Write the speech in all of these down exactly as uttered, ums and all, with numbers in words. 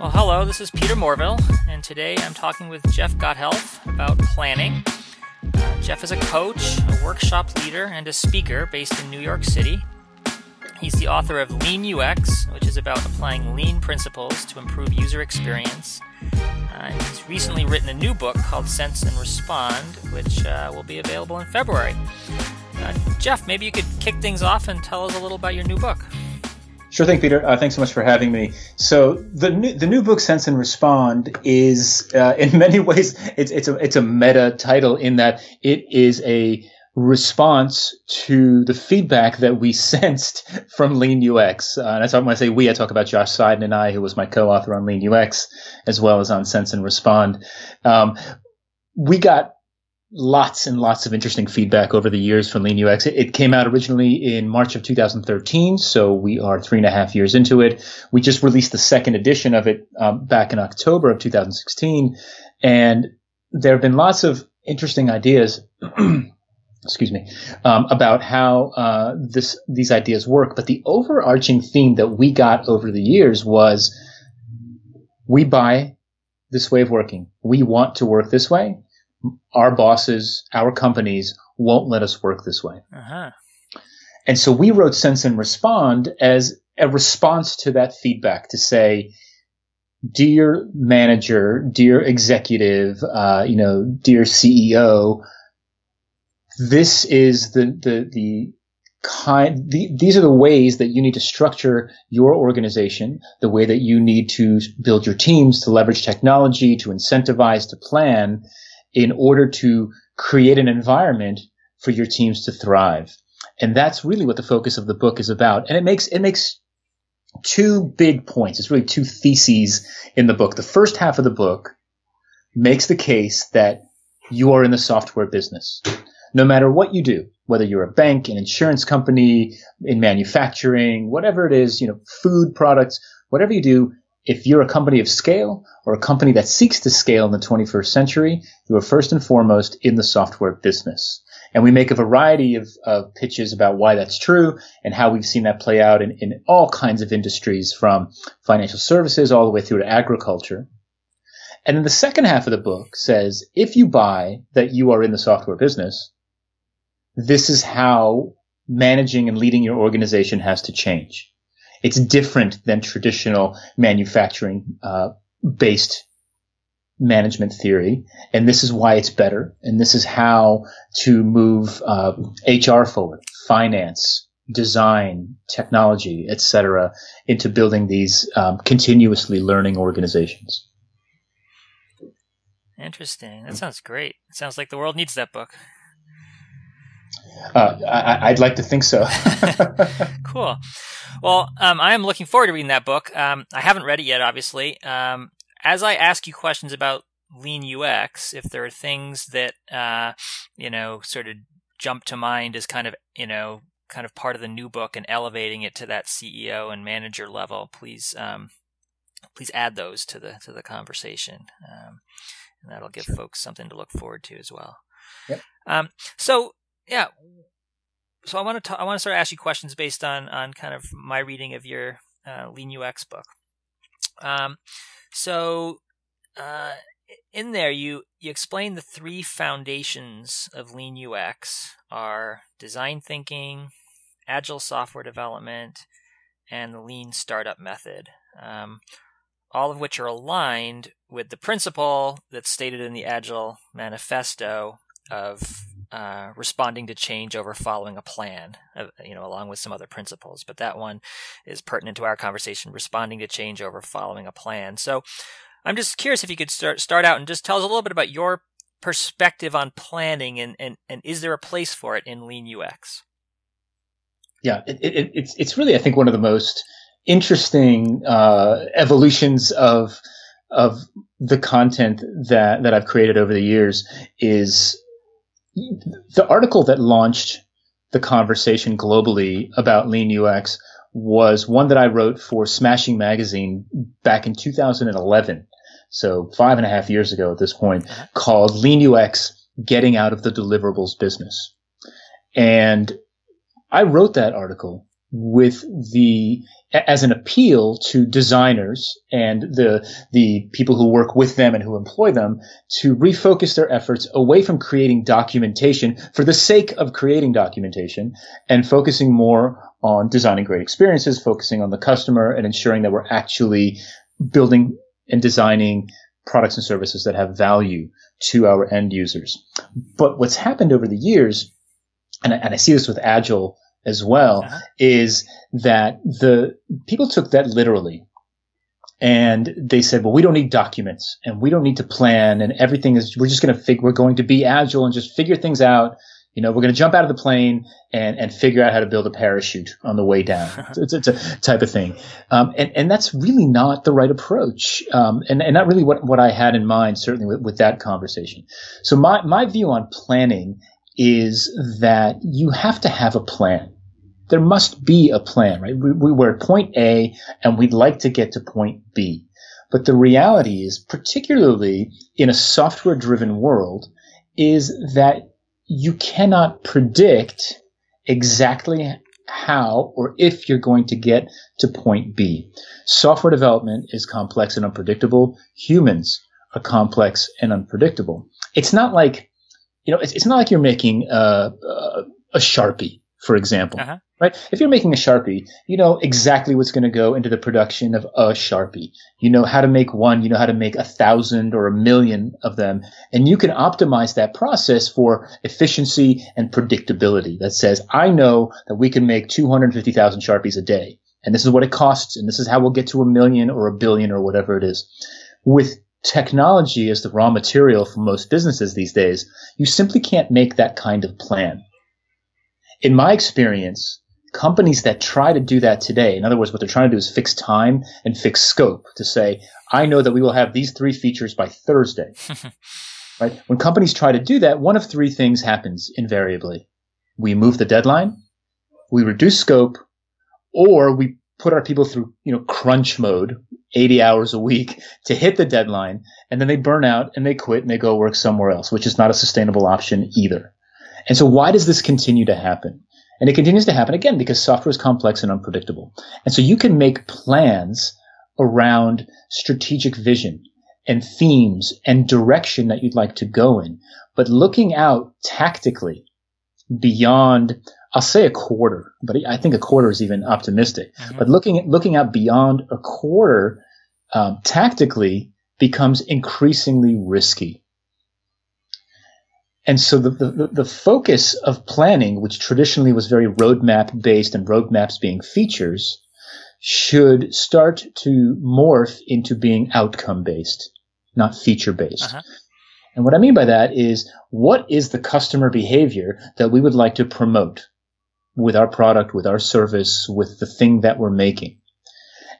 Well, hello, this is Peter Morville, and today I'm talking with Jeff Gothelf about planning. Uh, Jeff is a coach, a workshop leader, and a speaker based in New York City. He's the author of Lean U X, which is about applying lean principles to improve user experience. Uh, he's recently written a new book called Sense and Respond, which uh, will be available in February. Uh, Jeff, maybe you could kick things off and tell us a little about your new book. Sure thing, Peter. Uh, thanks so much for having me. So the new, the new book, Sense and Respond, is uh, in many ways, it's, it's, a, it's a meta title in that it is a response to the feedback that we sensed from Lean U X. Uh, and that's when I say we, I talk about Josh Seiden and I, who was my co-author on Lean U X, as well as on Sense and Respond. Um, we got lots and lots of interesting feedback over the years from Lean U X. It, it came out originally in March of two thousand thirteen, so we are three and a half years into it. We just released the second edition of it um, back in October of two thousand sixteen, and there have been lots of interesting ideas excuse me, um, about how uh, this these ideas work. But the overarching theme that we got over the years was we buy this way of working. We want to work this way. Our bosses, our companies won't let us work this way. Uh-huh. And so we wrote Sense and Respond as a response to that feedback to say, dear manager, dear executive, uh, you know, dear C E O, this is the, the, the kind, the, these are the ways that you need to structure your organization, the way that you need to build your teams, to leverage technology, to incentivize, to plan, in order to create an environment for your teams to thrive. And that's really what the focus of the book is about. And it makes, it makes two big points. It's really two theses in the book. The first half of the book makes the case that you are in the software business. No matter what you do, whether you're a bank, an insurance company, in manufacturing, whatever it is, you know, food products, whatever you do, if you're a company of scale or a company that seeks to scale in the twenty-first century, you are first and foremost in the software business. And we make a variety of, of pitches about why that's true and how we've seen that play out in, in all kinds of industries, from financial services all the way through to agriculture. And then the second half of the book says, if you buy that you are in the software business, this is how managing and leading your organization has to change. It's different than traditional manufacturing uh, based management theory. And this is why it's better. And this is how to move uh, H R forward, finance, design, technology, et cetera, into building these um, continuously learning organizations. Interesting. That sounds great. It sounds like the world needs that book. Uh, I, I'd like to think so. Cool. Well, um, I am looking forward to reading that book. Um, I haven't read it yet, obviously. Um, as I ask you questions about Lean U X, if there are things that, uh, you know, sort of jump to mind as kind of, you know, kind of part of the new book and elevating it to that C E O and manager level, please, um, please add those to the, to the conversation. Um, and that'll give sure. folks something to look forward to as well. Yep. Um, so, Yeah, so I want to talk, I want to start asking you questions based on, on kind of my reading of your uh, Lean U X book. Um, so uh, in there, you you explain the three foundations of Lean U X are design thinking, agile software development, and the Lean startup method. Um, all of which are aligned with the principle that's stated in the Agile manifesto of Uh, responding to change over following a plan, uh, you know, along with some other principles. But that one is pertinent to our conversation, responding to change over following a plan. So I'm just curious if you could start start out and just tell us a little bit about your perspective on planning and, and, and is there a place for it in Lean U X? Yeah, it, it, it's, it's really, I think, one of the most interesting uh, evolutions of of the content that, that I've created over the years is the article that launched the conversation globally about Lean U X was one that I wrote for Smashing Magazine back in two thousand eleven, so five and a half years ago at this point, called Lean U X, Getting Out of the Deliverables Business. And I wrote that article with the, as an appeal to designers and the, the people who work with them and who employ them to refocus their efforts away from creating documentation for the sake of creating documentation and focusing more on designing great experiences, focusing on the customer and ensuring that we're actually building and designing products and services that have value to our end users. But what's happened over the years, and I, and I see this with Agile as well, uh-huh. is that the people took that literally and they said, well, we don't need documents and we don't need to plan and everything is, we're just going to figure, we're going to be agile and just figure things out. You know, we're going to jump out of the plane and, and figure out how to build a parachute on the way down. It's, it's a type of thing. Um, and, and that's really not the right approach. Um, and, and not really what, what I had in mind, certainly with, with that conversation. So my, my view on planning is that you have to have a plan. There must be a plan, right? We, we were at point A and we'd like to get to point B. But the reality is, particularly in a software driven world, is that you cannot predict exactly how or if you're going to get to point B. Software development is complex and unpredictable. Humans are complex and unpredictable. It's not like, you know, it's, it's not like you're making a, a, a Sharpie, for example, uh-huh. right? If you're making a Sharpie, you know exactly what's going to go into the production of a Sharpie. You know how to make one, you know how to make a thousand or a million of them. And you can optimize that process for efficiency and predictability that says, I know that we can make two hundred fifty thousand Sharpies a day. And this is what it costs. And this is how we'll get to a million or a billion or whatever it is. With technology as the raw material for most businesses these days, you simply can't make that kind of plan. In my experience, companies that try to do that today, in other words, what they're trying to do is fix time and fix scope to say, I know that we will have these three features by Thursday. Right? When companies try to do that, one of three things happens invariably. We move the deadline, we reduce scope, or we put our people through, you know, crunch mode, eighty hours a week to hit the deadline, and then they burn out and they quit and they go work somewhere else, which is not a sustainable option either. And so why does this continue to happen? And it continues to happen, again, because software is complex and unpredictable. And so you can make plans around strategic vision and themes and direction that you'd like to go in. But looking out tactically beyond, I'll say a quarter, but I think a quarter is even optimistic. Mm-hmm. But looking at, looking out beyond a quarter um, tactically becomes increasingly risky. And so the, the, the focus of planning, which traditionally was very roadmap based and roadmaps being features, should start to morph into being outcome based, not feature based. Uh-huh. And what I mean by that is, what is the customer behavior that we would like to promote with our product, with our service, with the thing that we're making?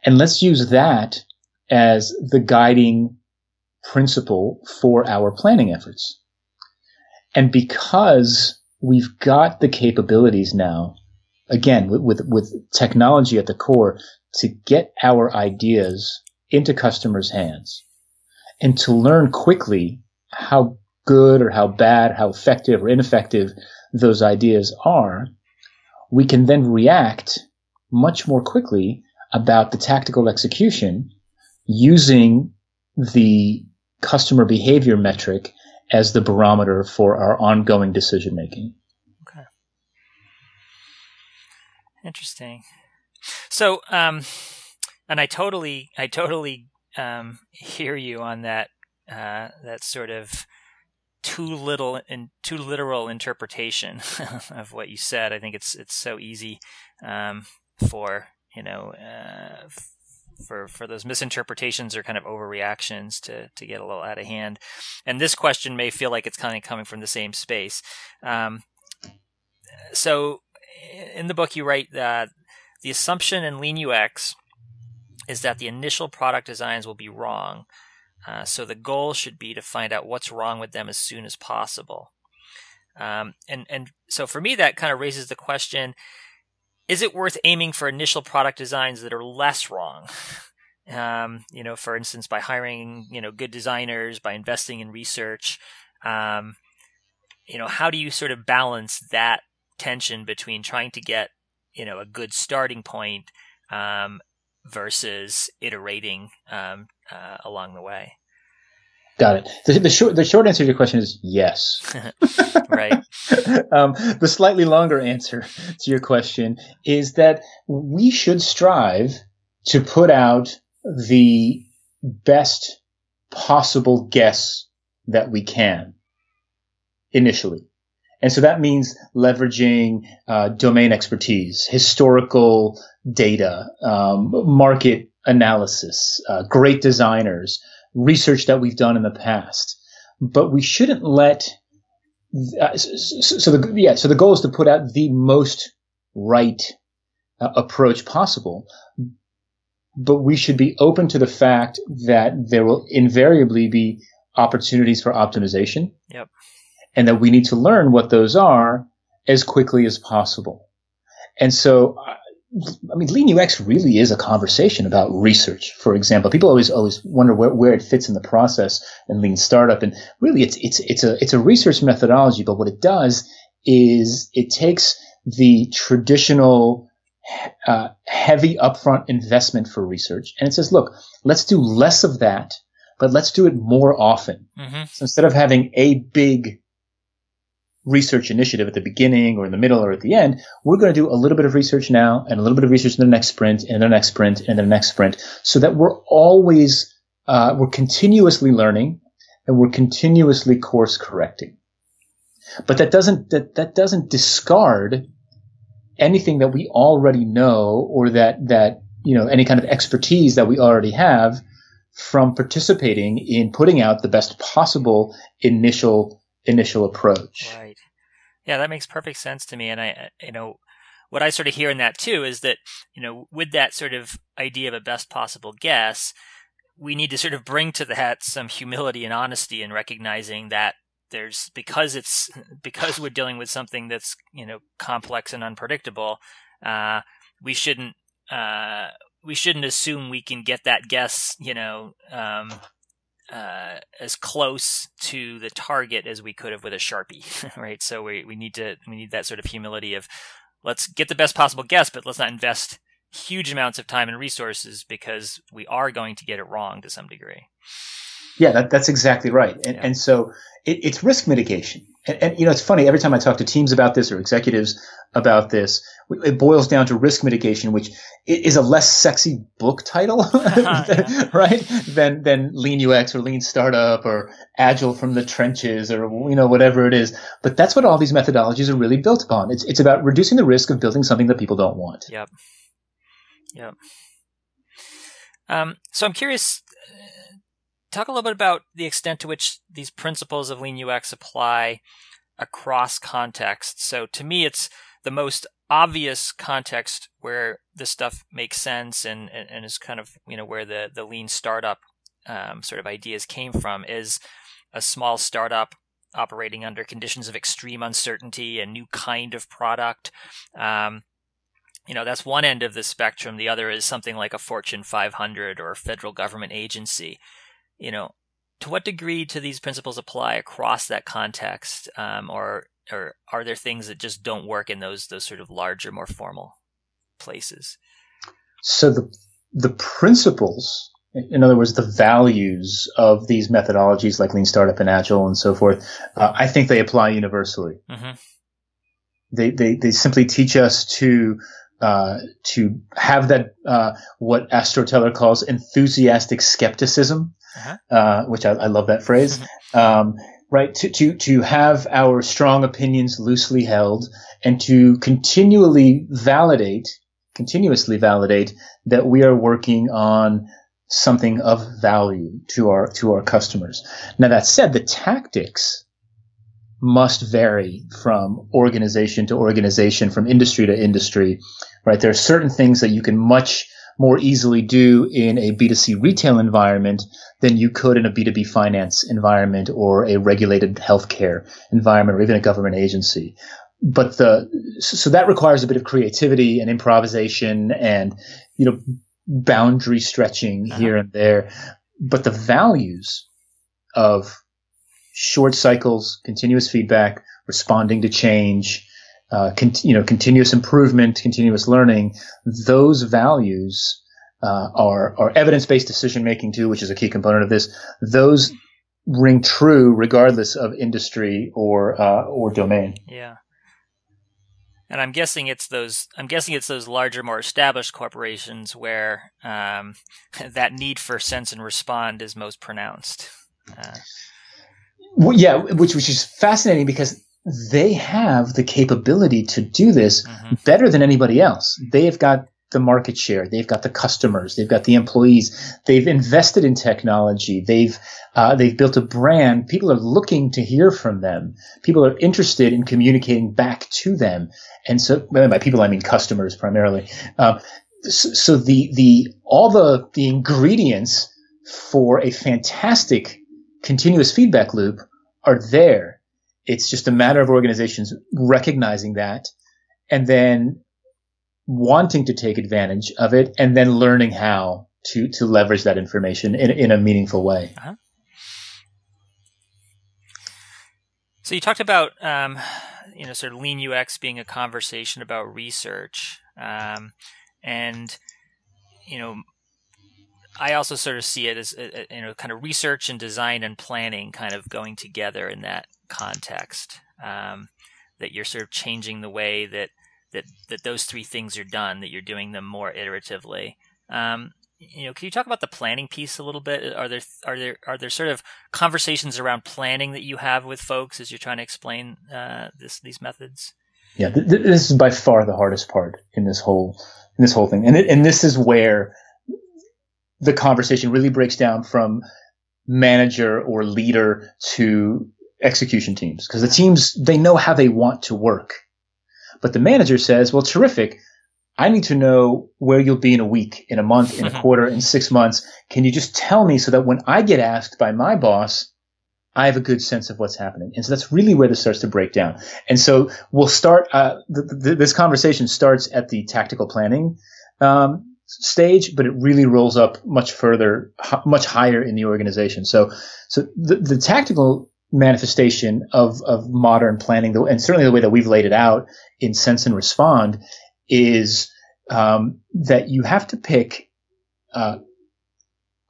And let's use that as the guiding principle for our planning efforts. And because we've got the capabilities now, again, with, with, with technology at the core, to get our ideas into customers' hands and to learn quickly how good or how bad, how effective or ineffective those ideas are, we can then react much more quickly about the tactical execution using the customer behavior metric as the barometer for our ongoing decision making. Okay. Interesting. So, um, and I totally, I totally um, hear you on that. Uh, that sort of too little and too literal interpretation of what you said. I think it's it's so easy um, for you know. Uh, f- for for those misinterpretations or kind of overreactions to, to get a little out of hand. And this question may feel like it's kind of coming from the same space. Um, so in the book, you write that the assumption in Lean U X is that the initial product designs will be wrong. Uh, so the goal should be to find out what's wrong with them as soon as possible. Um, and, and so for me, that kind of raises the question, is it worth aiming for initial product designs that are less wrong? Um, you know, for instance, by hiring, you know, good designers, by investing in research, um, you know, how do you sort of balance that tension between trying to get you know, a good starting point um, versus iterating um, uh, along the way. Got it. The, the short the short answer to your question is yes. Right. um, the slightly longer answer to your question is that we should strive to put out the best possible guess that we can initially. And so that means leveraging uh, domain expertise, historical data, um, market analysis, uh, great designers, research that we've done in the past. But we shouldn't let uh, – so, so the yeah, so the goal is to put out the most right uh, approach possible, but we should be open to the fact that there will invariably be opportunities for optimization. Yep. And that we need to learn what those are as quickly as possible. And so, I mean, Lean U X really is a conversation about research, for example. People always, always wonder where, where it fits in the process in Lean Startup. And really, it's, it's, it's a, it's a research methodology, but what it does is it takes the traditional, uh, heavy upfront investment for research and it says, look, let's do less of that, but let's do it more often. Mm-hmm. So instead of having a big research initiative at the beginning or in the middle or at the end, we're going to do a little bit of research now and a little bit of research in the next sprint and the next sprint and the next sprint so that we're always, uh, we're continuously learning and we're continuously course correcting. But that doesn't, that, that doesn't discard anything that we already know or that, that, you know, any kind of expertise that we already have from participating in putting out the best possible initial initial approach. Right. Yeah, that makes perfect sense to me. And I, you know, what I sort of hear in that too is that, you know, with that sort of idea of a best possible guess, we need to sort of bring to that some humility and honesty in recognizing that there's, because it's, because we're dealing with something that's, you know, complex and unpredictable, uh, we shouldn't, uh, we shouldn't assume we can get that guess, you know, um, Uh, as close to the target as we could have with a Sharpie, right? So we, we need to we need that sort of humility of let's get the best possible guess, but let's not invest huge amounts of time and resources because we are going to get it wrong to some degree. Yeah, that, that's exactly right. And, yeah. and so it, it's risk mitigation. And, and, you know, it's funny, every time I talk to teams about this or executives about this, it boils down to risk mitigation, which is a less sexy book title, yeah. right, than than Lean U X or Lean Startup or Agile from the Trenches or, you know, whatever it is. But that's what all these methodologies are really built upon. It's it's about reducing the risk of building something that people don't want. Yep. Yep. Um, so I'm curious... Talk a little bit about the extent to which these principles of Lean U X apply across contexts. So to me, it's the most obvious context where this stuff makes sense and, and, and is kind of, you know, where the, the Lean Startup um, sort of ideas came from is a small startup operating under conditions of extreme uncertainty, a new kind of product. Um, You know, that's one end of the spectrum. The other is something like a Fortune five hundred or a federal government agency. You know, to what degree do these principles apply across that context, um, or or are there things that just don't work in those those sort of larger, more formal places? So the the principles, in other words, the values of these methodologies like Lean Startup and Agile and so forth, uh, I think they apply universally. Mm-hmm. They they they simply teach us to. Uh, to have that, uh, what Astro Teller calls enthusiastic skepticism, uh-huh. uh, which I, I love that phrase, um, right? To, to, to have our strong opinions loosely held and to continually validate, continuously validate that we are working on something of value to our, to our customers. Now, that said, the tactics must vary from organization to organization, from industry to industry, right? There are certain things that you can much more easily do in a B two C retail environment than you could in a B two B finance environment or a regulated healthcare environment or even a government agency. But the, so that requires a bit of creativity and improvisation and, you know, boundary stretching uh-huh. here and there. But the values of short cycles, continuous feedback, responding to change, uh, con- you know, continuous improvement, continuous learning, those values uh, are, are evidence-based decision-making too, which is a key component of this. Those ring true regardless of industry or uh, or domain. Yeah. And I'm guessing it's those. I'm guessing it's those larger, more established corporations where um, that need for sense and respond is most pronounced. Uh, well, yeah, which which is fascinating because they have the capability to do this mm-hmm. better than anybody else. They've got the market share. They've got the customers. They've got the employees. They've invested in technology. They've uh, they've built a brand. People are looking to hear from them. People are interested in communicating back to them. And so, by people I mean customers primarily. Uh, so, so the the all the the ingredients for a fantastic continuous feedback loop are there. It's just a matter of organizations recognizing that, and then wanting to take advantage of it, and then learning how to, to leverage that information in, in a meaningful way. Uh-huh. So you talked about, um, you know, sort of Lean U X being a conversation about research. Um, and, you know, I also sort of see it as, a, a, you know, kind of research and design and planning kind of going together in that context, um, that you're sort of changing the way that that that those three things are done, that you're doing them more iteratively. Um, you know, can you talk about the planning piece a little bit? Are there are there are there sort of conversations around planning that you have with folks as you're trying to explain uh, this these methods? Yeah, th- th- this is by far the hardest part in this whole in this whole thing, and it, and this is where the conversation really breaks down from manager or leader to execution teams, because the teams, they know how they want to work. But the manager says, well, terrific. I need to know where you'll be in a week, in a month, in a quarter, in six months. Can you just tell me so that when I get asked by my boss, I have a good sense of what's happening? And so that's really where this starts to break down. And so we'll start uh, – th- th- this conversation starts at the tactical planning um, stage, but it really rolls up much further, h- much higher in the organization. So so the, the tactical manifestation of, of modern planning, and certainly the way that we've laid it out in Sense and Respond, is um, that you have to pick uh,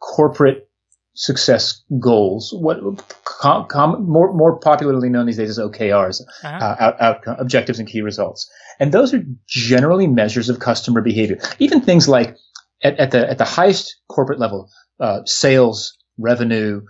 corporate success goals, what com, com, more more popularly known these days as O K Rs, uh-huh. uh, out, outcome, objectives and key results. And those are generally measures of customer behavior. Even things like at, at the at the highest corporate level, uh, sales, revenue,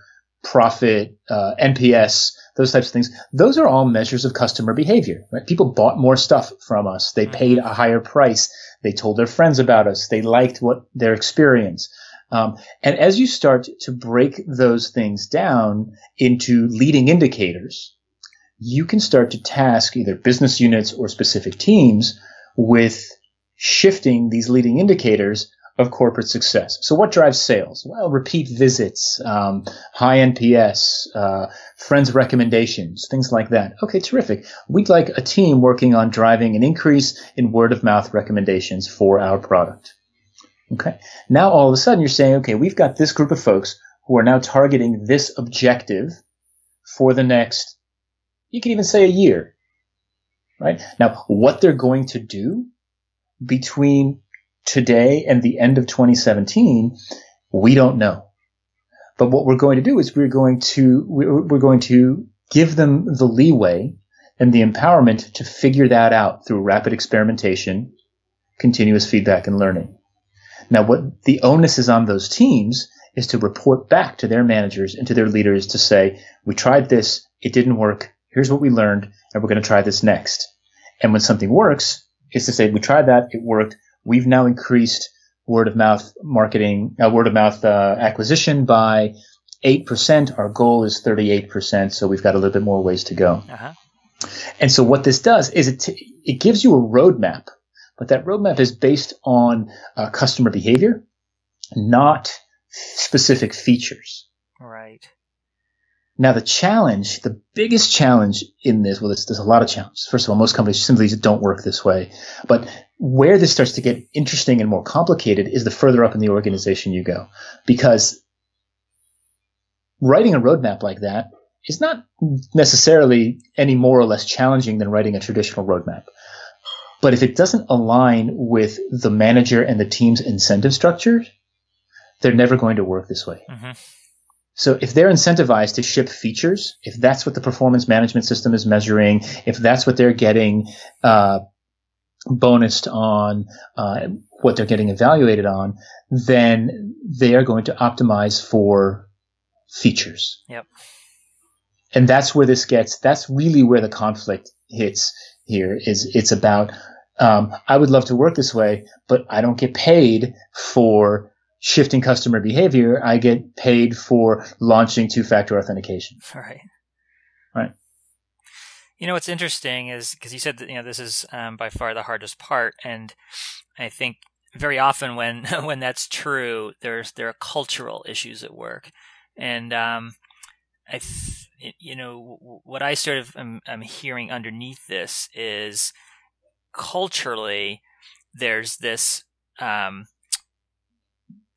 profit, uh, N P S, those types of things. Those are all measures of customer behavior, right? People bought more stuff from us. They paid a higher price. They told their friends about us. They liked what their experience. Um, and as you start to break those things down into leading indicators, you can start to task either business units or specific teams with shifting these leading indicators of corporate success. So what drives sales? Well, repeat visits, um, high N P S, uh, friends' recommendations, things like that. Okay, terrific. We'd like a team working on driving an increase in word-of-mouth recommendations for our product. Okay. Now all of a sudden you're saying, okay, we've got this group of folks who are now targeting this objective for the next, you can even say a year, right? Now what they're going to do between today and the end of twenty seventeen, we don't know. But what we're going to do is we're going to we're going to give them the leeway and the empowerment to figure that out through rapid experimentation, continuous feedback, and learning. Now, what the onus is on those teams is to report back to their managers and to their leaders to say, we tried this, it didn't work, here's what we learned, and we're going to try this next. And when something works, it's to say, we tried that, it worked, we've now increased word of mouth marketing, uh, word of mouth uh, acquisition by eight percent. Our goal is thirty-eight percent, so we've got a little bit more ways to go. Uh-huh. And so what this does is it t- it gives you a roadmap, but that roadmap is based on uh, customer behavior, not specific features. Right. Now the challenge, the biggest challenge in this, well, there's, there's a lot of challenges. First of all, most companies simply don't work this way. But where this starts to get interesting and more complicated is the further up in the organization you go. Because writing a roadmap like that is not necessarily any more or less challenging than writing a traditional roadmap. But if it doesn't align with the manager and the team's incentive structure, they're never going to work this way. Mm-hmm. So if they're incentivized to ship features, if that's what the performance management system is measuring, if that's what they're getting uh, bonused on, uh, what they're getting evaluated on, then they are going to optimize for features. Yep. And that's where this gets, that's really where the conflict hits here, is it's about, um, I would love to work this way, but I don't get paid for shifting customer behavior. I get paid for launching two-factor authentication. Right. Right. You know, what's interesting is, because you said that, you know, this is um, by far the hardest part. And I think very often when, when that's true, there's, there are cultural issues at work. And, um, I, th- you know, what I sort of am, am hearing underneath this is culturally, there's this um,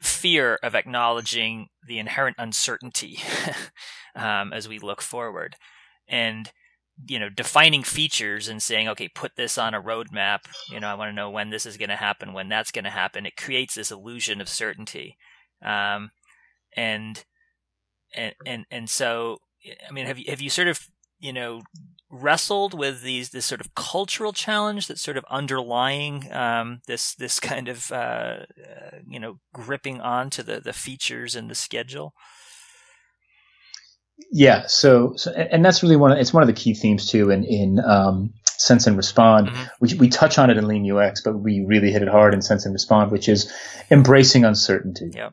fear of acknowledging the inherent uncertainty um, as we look forward, and you know, defining features and saying, okay, put this on a roadmap. You know, I want to know when this is going to happen, when that's going to happen. It creates this illusion of certainty, um, and. And, and and so, I mean, have you have you sort of, you know, wrestled with these this sort of cultural challenge that's sort of underlying um, this this kind of uh, uh, you know, gripping onto the the features and the schedule? Yeah. So, so and that's really one. Of, it's one of the key themes too in in um, Sense and Respond. Mm-hmm. We we touch on it in Lean U X, but we really hit it hard in Sense and Respond, which is embracing uncertainty. Yeah.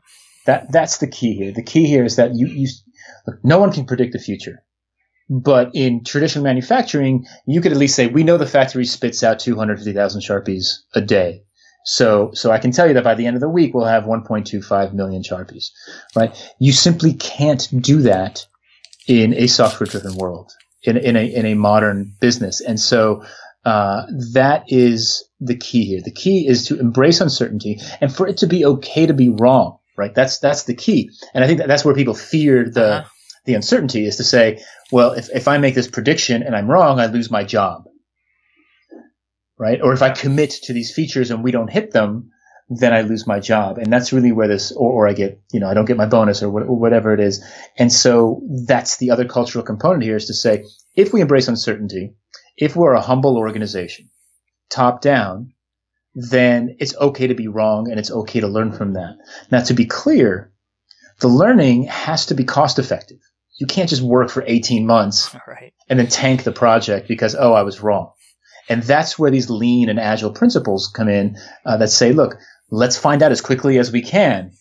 That that's the key here. The key here is that you, you look, no one can predict the future. But in traditional manufacturing, you could at least say, we know the factory spits out two hundred fifty thousand Sharpies a day. So so I can tell you that by the end of the week, we'll have one point two five million Sharpies. Right? You simply can't do that in a software-driven world, in in a in a modern business. And so uh that is the key here. The key is to embrace uncertainty and for it to be okay to be wrong. Right. That's that's the key. And I think that that's where people fear the uh-huh. the uncertainty, is to say, well, if, if I make this prediction and I'm wrong, I lose my job. Right. Or if I commit to these features and we don't hit them, then I lose my job. And that's really where this or, or I get, you know, I don't get my bonus or, wh- or whatever it is. And so that's the other cultural component here, is to say, if we embrace uncertainty, if we're a humble organization, top down, then it's okay to be wrong and it's okay to learn from that. Now, to be clear, the learning has to be cost effective. You can't just work for eighteen months All right. and then tank the project because, oh, I was wrong. And that's where these lean and agile principles come in uh, that say, look, let's find out as quickly as we can,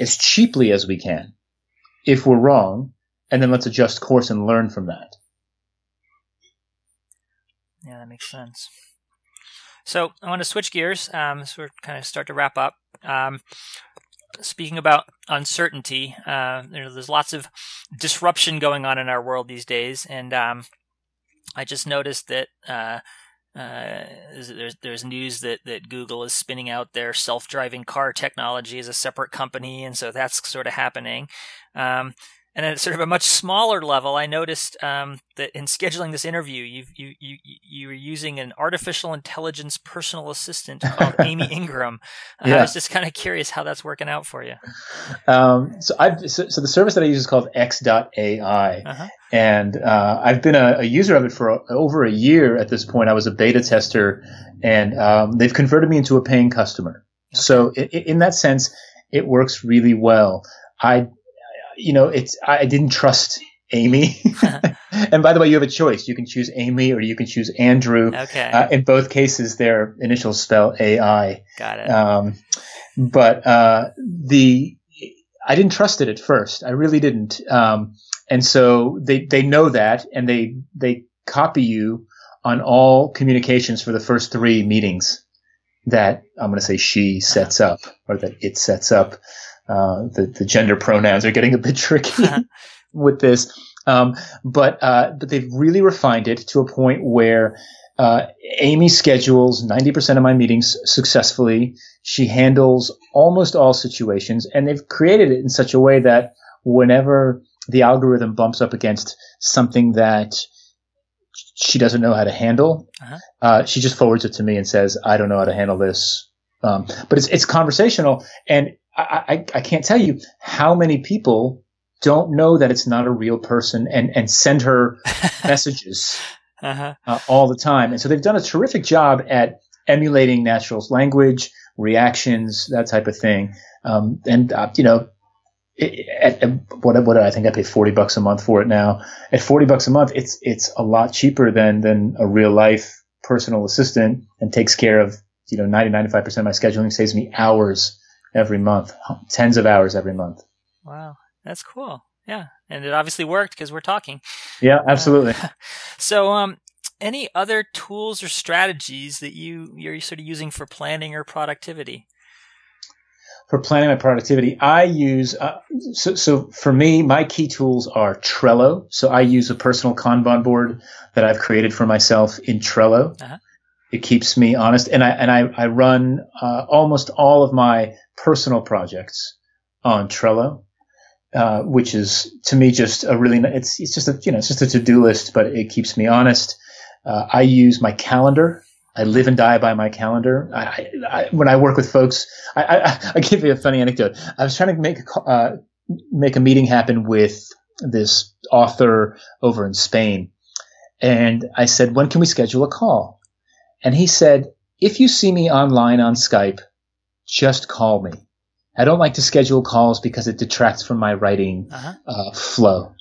as cheaply as we can, if we're wrong, and then let's adjust course and learn from that. Yeah, that makes sense. So I want to switch gears. Um, so we're kind of start to wrap up. Um, speaking about uncertainty, uh, you know, there's lots of disruption going on in our world these days, and um, I just noticed that uh, uh, there's there's news that, that Google is spinning out their self-driving car technology as a separate company, and so that's sort of happening. Um, And at sort of a much smaller level, I noticed um, that in scheduling this interview, you you you you were using an artificial intelligence personal assistant called Amy Ingram. Yeah. I was just kind of curious how that's working out for you. Um, so I so, so the service that I use is called x dot a i, uh-huh. and uh, I've been a, a user of it for a, over a year at this point. I was a beta tester, and um, they've converted me into a paying customer. Okay. So it, it, in that sense, it works really well. I. You know, it's, I didn't trust Amy. And by the way, you have a choice. You can choose Amy or you can choose Andrew. Okay. Uh, in both cases, their initials spell A I. Got it. Um, but, uh, the, I didn't trust it at first. I really didn't. Um, and so they, they know that, and they, they copy you on all communications for the first three meetings that I'm going to say she sets up, or that it sets up. Uh, the, the gender pronouns are getting a bit tricky with this. Um, but, uh, but they've really refined it to a point where, uh, Amy schedules ninety percent of my meetings successfully. She handles almost all situations, and they've created it in such a way that whenever the algorithm bumps up against something that she doesn't know how to handle. Uh-huh. Uh, she just forwards it to me and says, I don't know how to handle this. Um, but it's, it's conversational. And I, I, I can't tell you how many people don't know that it's not a real person and, and send her messages uh-huh. uh, all the time. And so they've done a terrific job at emulating natural language, reactions, that type of thing. Um, and, uh, you know, At, at what, what I think I pay forty bucks a month for it now. At forty bucks a month, it's, it's a lot cheaper than, than a real life personal assistant, and takes care of, you know, ninety, ninety-five percent of my scheduling, saves me hours every month, tens of hours every month. Wow. That's cool. Yeah. And it obviously worked because we're talking. Yeah, absolutely. Uh, so, um, any other tools or strategies that you, you're sort of using for planning or productivity? For planning my productivity, I use uh, so, so for me, my key tools are Trello. So I use a personal Kanban board that I've created for myself in Trello. Uh-huh. It keeps me honest, and I and I I run uh, almost all of my personal projects on Trello, uh, which is to me just a really it's it's just a you know it's just a to-do list, but it keeps me honest. Uh, I use my calendar. I live and die by my calendar. I, I, when I work with folks, I, I, I give you a funny anecdote. I was trying to make a, uh, make a meeting happen with this author over in Spain. And I said, when can we schedule a call? And he said, if you see me online on Skype, just call me. I don't like to schedule calls because it detracts from my writing uh-huh. uh, flow.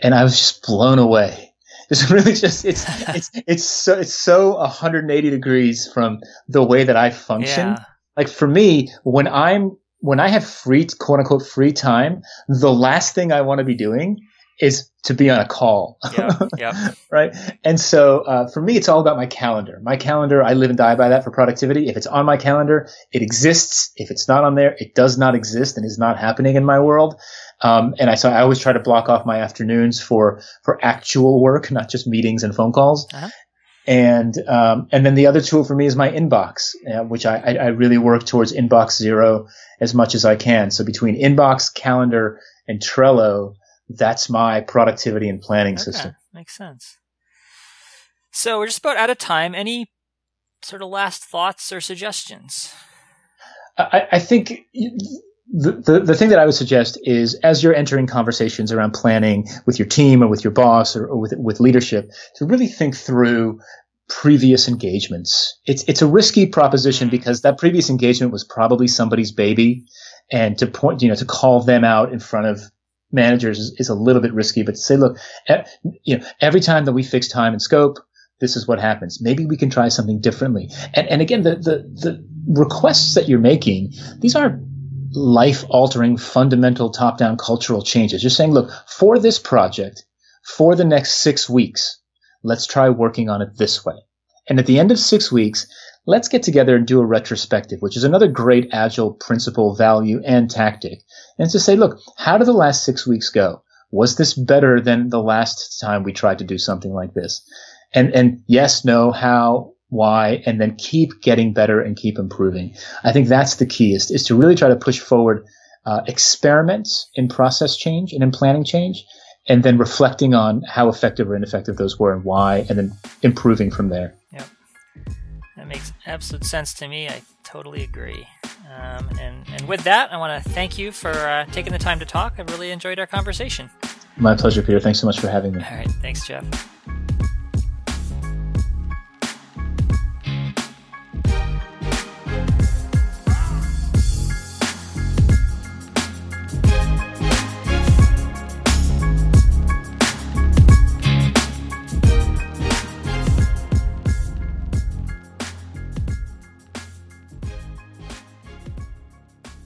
And I was just blown away. It's really just it's it's it's so it's so one hundred eighty degrees from the way that I function. Yeah. Like for me, when I'm when I have free quote unquote free time, the last thing I want to be doing is to be on a call. Yeah, yeah. Right. And so uh, for me, it's all about my calendar. My calendar, I live and die by that for productivity. If it's on my calendar, it exists. If it's not on there, it does not exist and is not happening in my world. Um, and I, so I always try to block off my afternoons for, for actual work, not just meetings and phone calls. Uh-huh. And, um, and then the other tool for me is my inbox, uh, which I, I, I really work towards inbox zero as much as I can. So between inbox, calendar, and Trello, that's my productivity and planning okay. system. Makes sense. So we're just about out of time. Any sort of last thoughts or suggestions? I, I think the, the the thing that I would suggest is, as you're entering conversations around planning with your team or with your boss or, or with with leadership, to really think through previous engagements. It's it's a risky proposition because that previous engagement was probably somebody's baby, and to point you know to call them out in front of managers is, is a little bit risky, but to say, look, e- you know, every time that we fix time and scope, this is what happens. Maybe we can try something differently. And, and again, the, the, the requests that you're making, these are life altering, fundamental top down cultural changes. You're saying, look, for this project, for the next six weeks, let's try working on it this way. And at the end of six weeks, let's get together and do a retrospective, which is another great Agile principle, value, and tactic. And to say, look, how did the last six weeks go? Was this better than the last time we tried to do something like this? And and yes, no, how, why, and then keep getting better and keep improving. I think that's the key, is, is to really try to push forward uh, experiments in process change and in planning change, and then reflecting on how effective or ineffective those were and why, and then improving from there. Yep. That makes absolute sense to me. I totally agree. Um, and, and with that, I want to thank you for uh, taking the time to talk. I've really enjoyed our conversation. My pleasure, Peter. Thanks so much for having me. All right. Thanks, Jeff.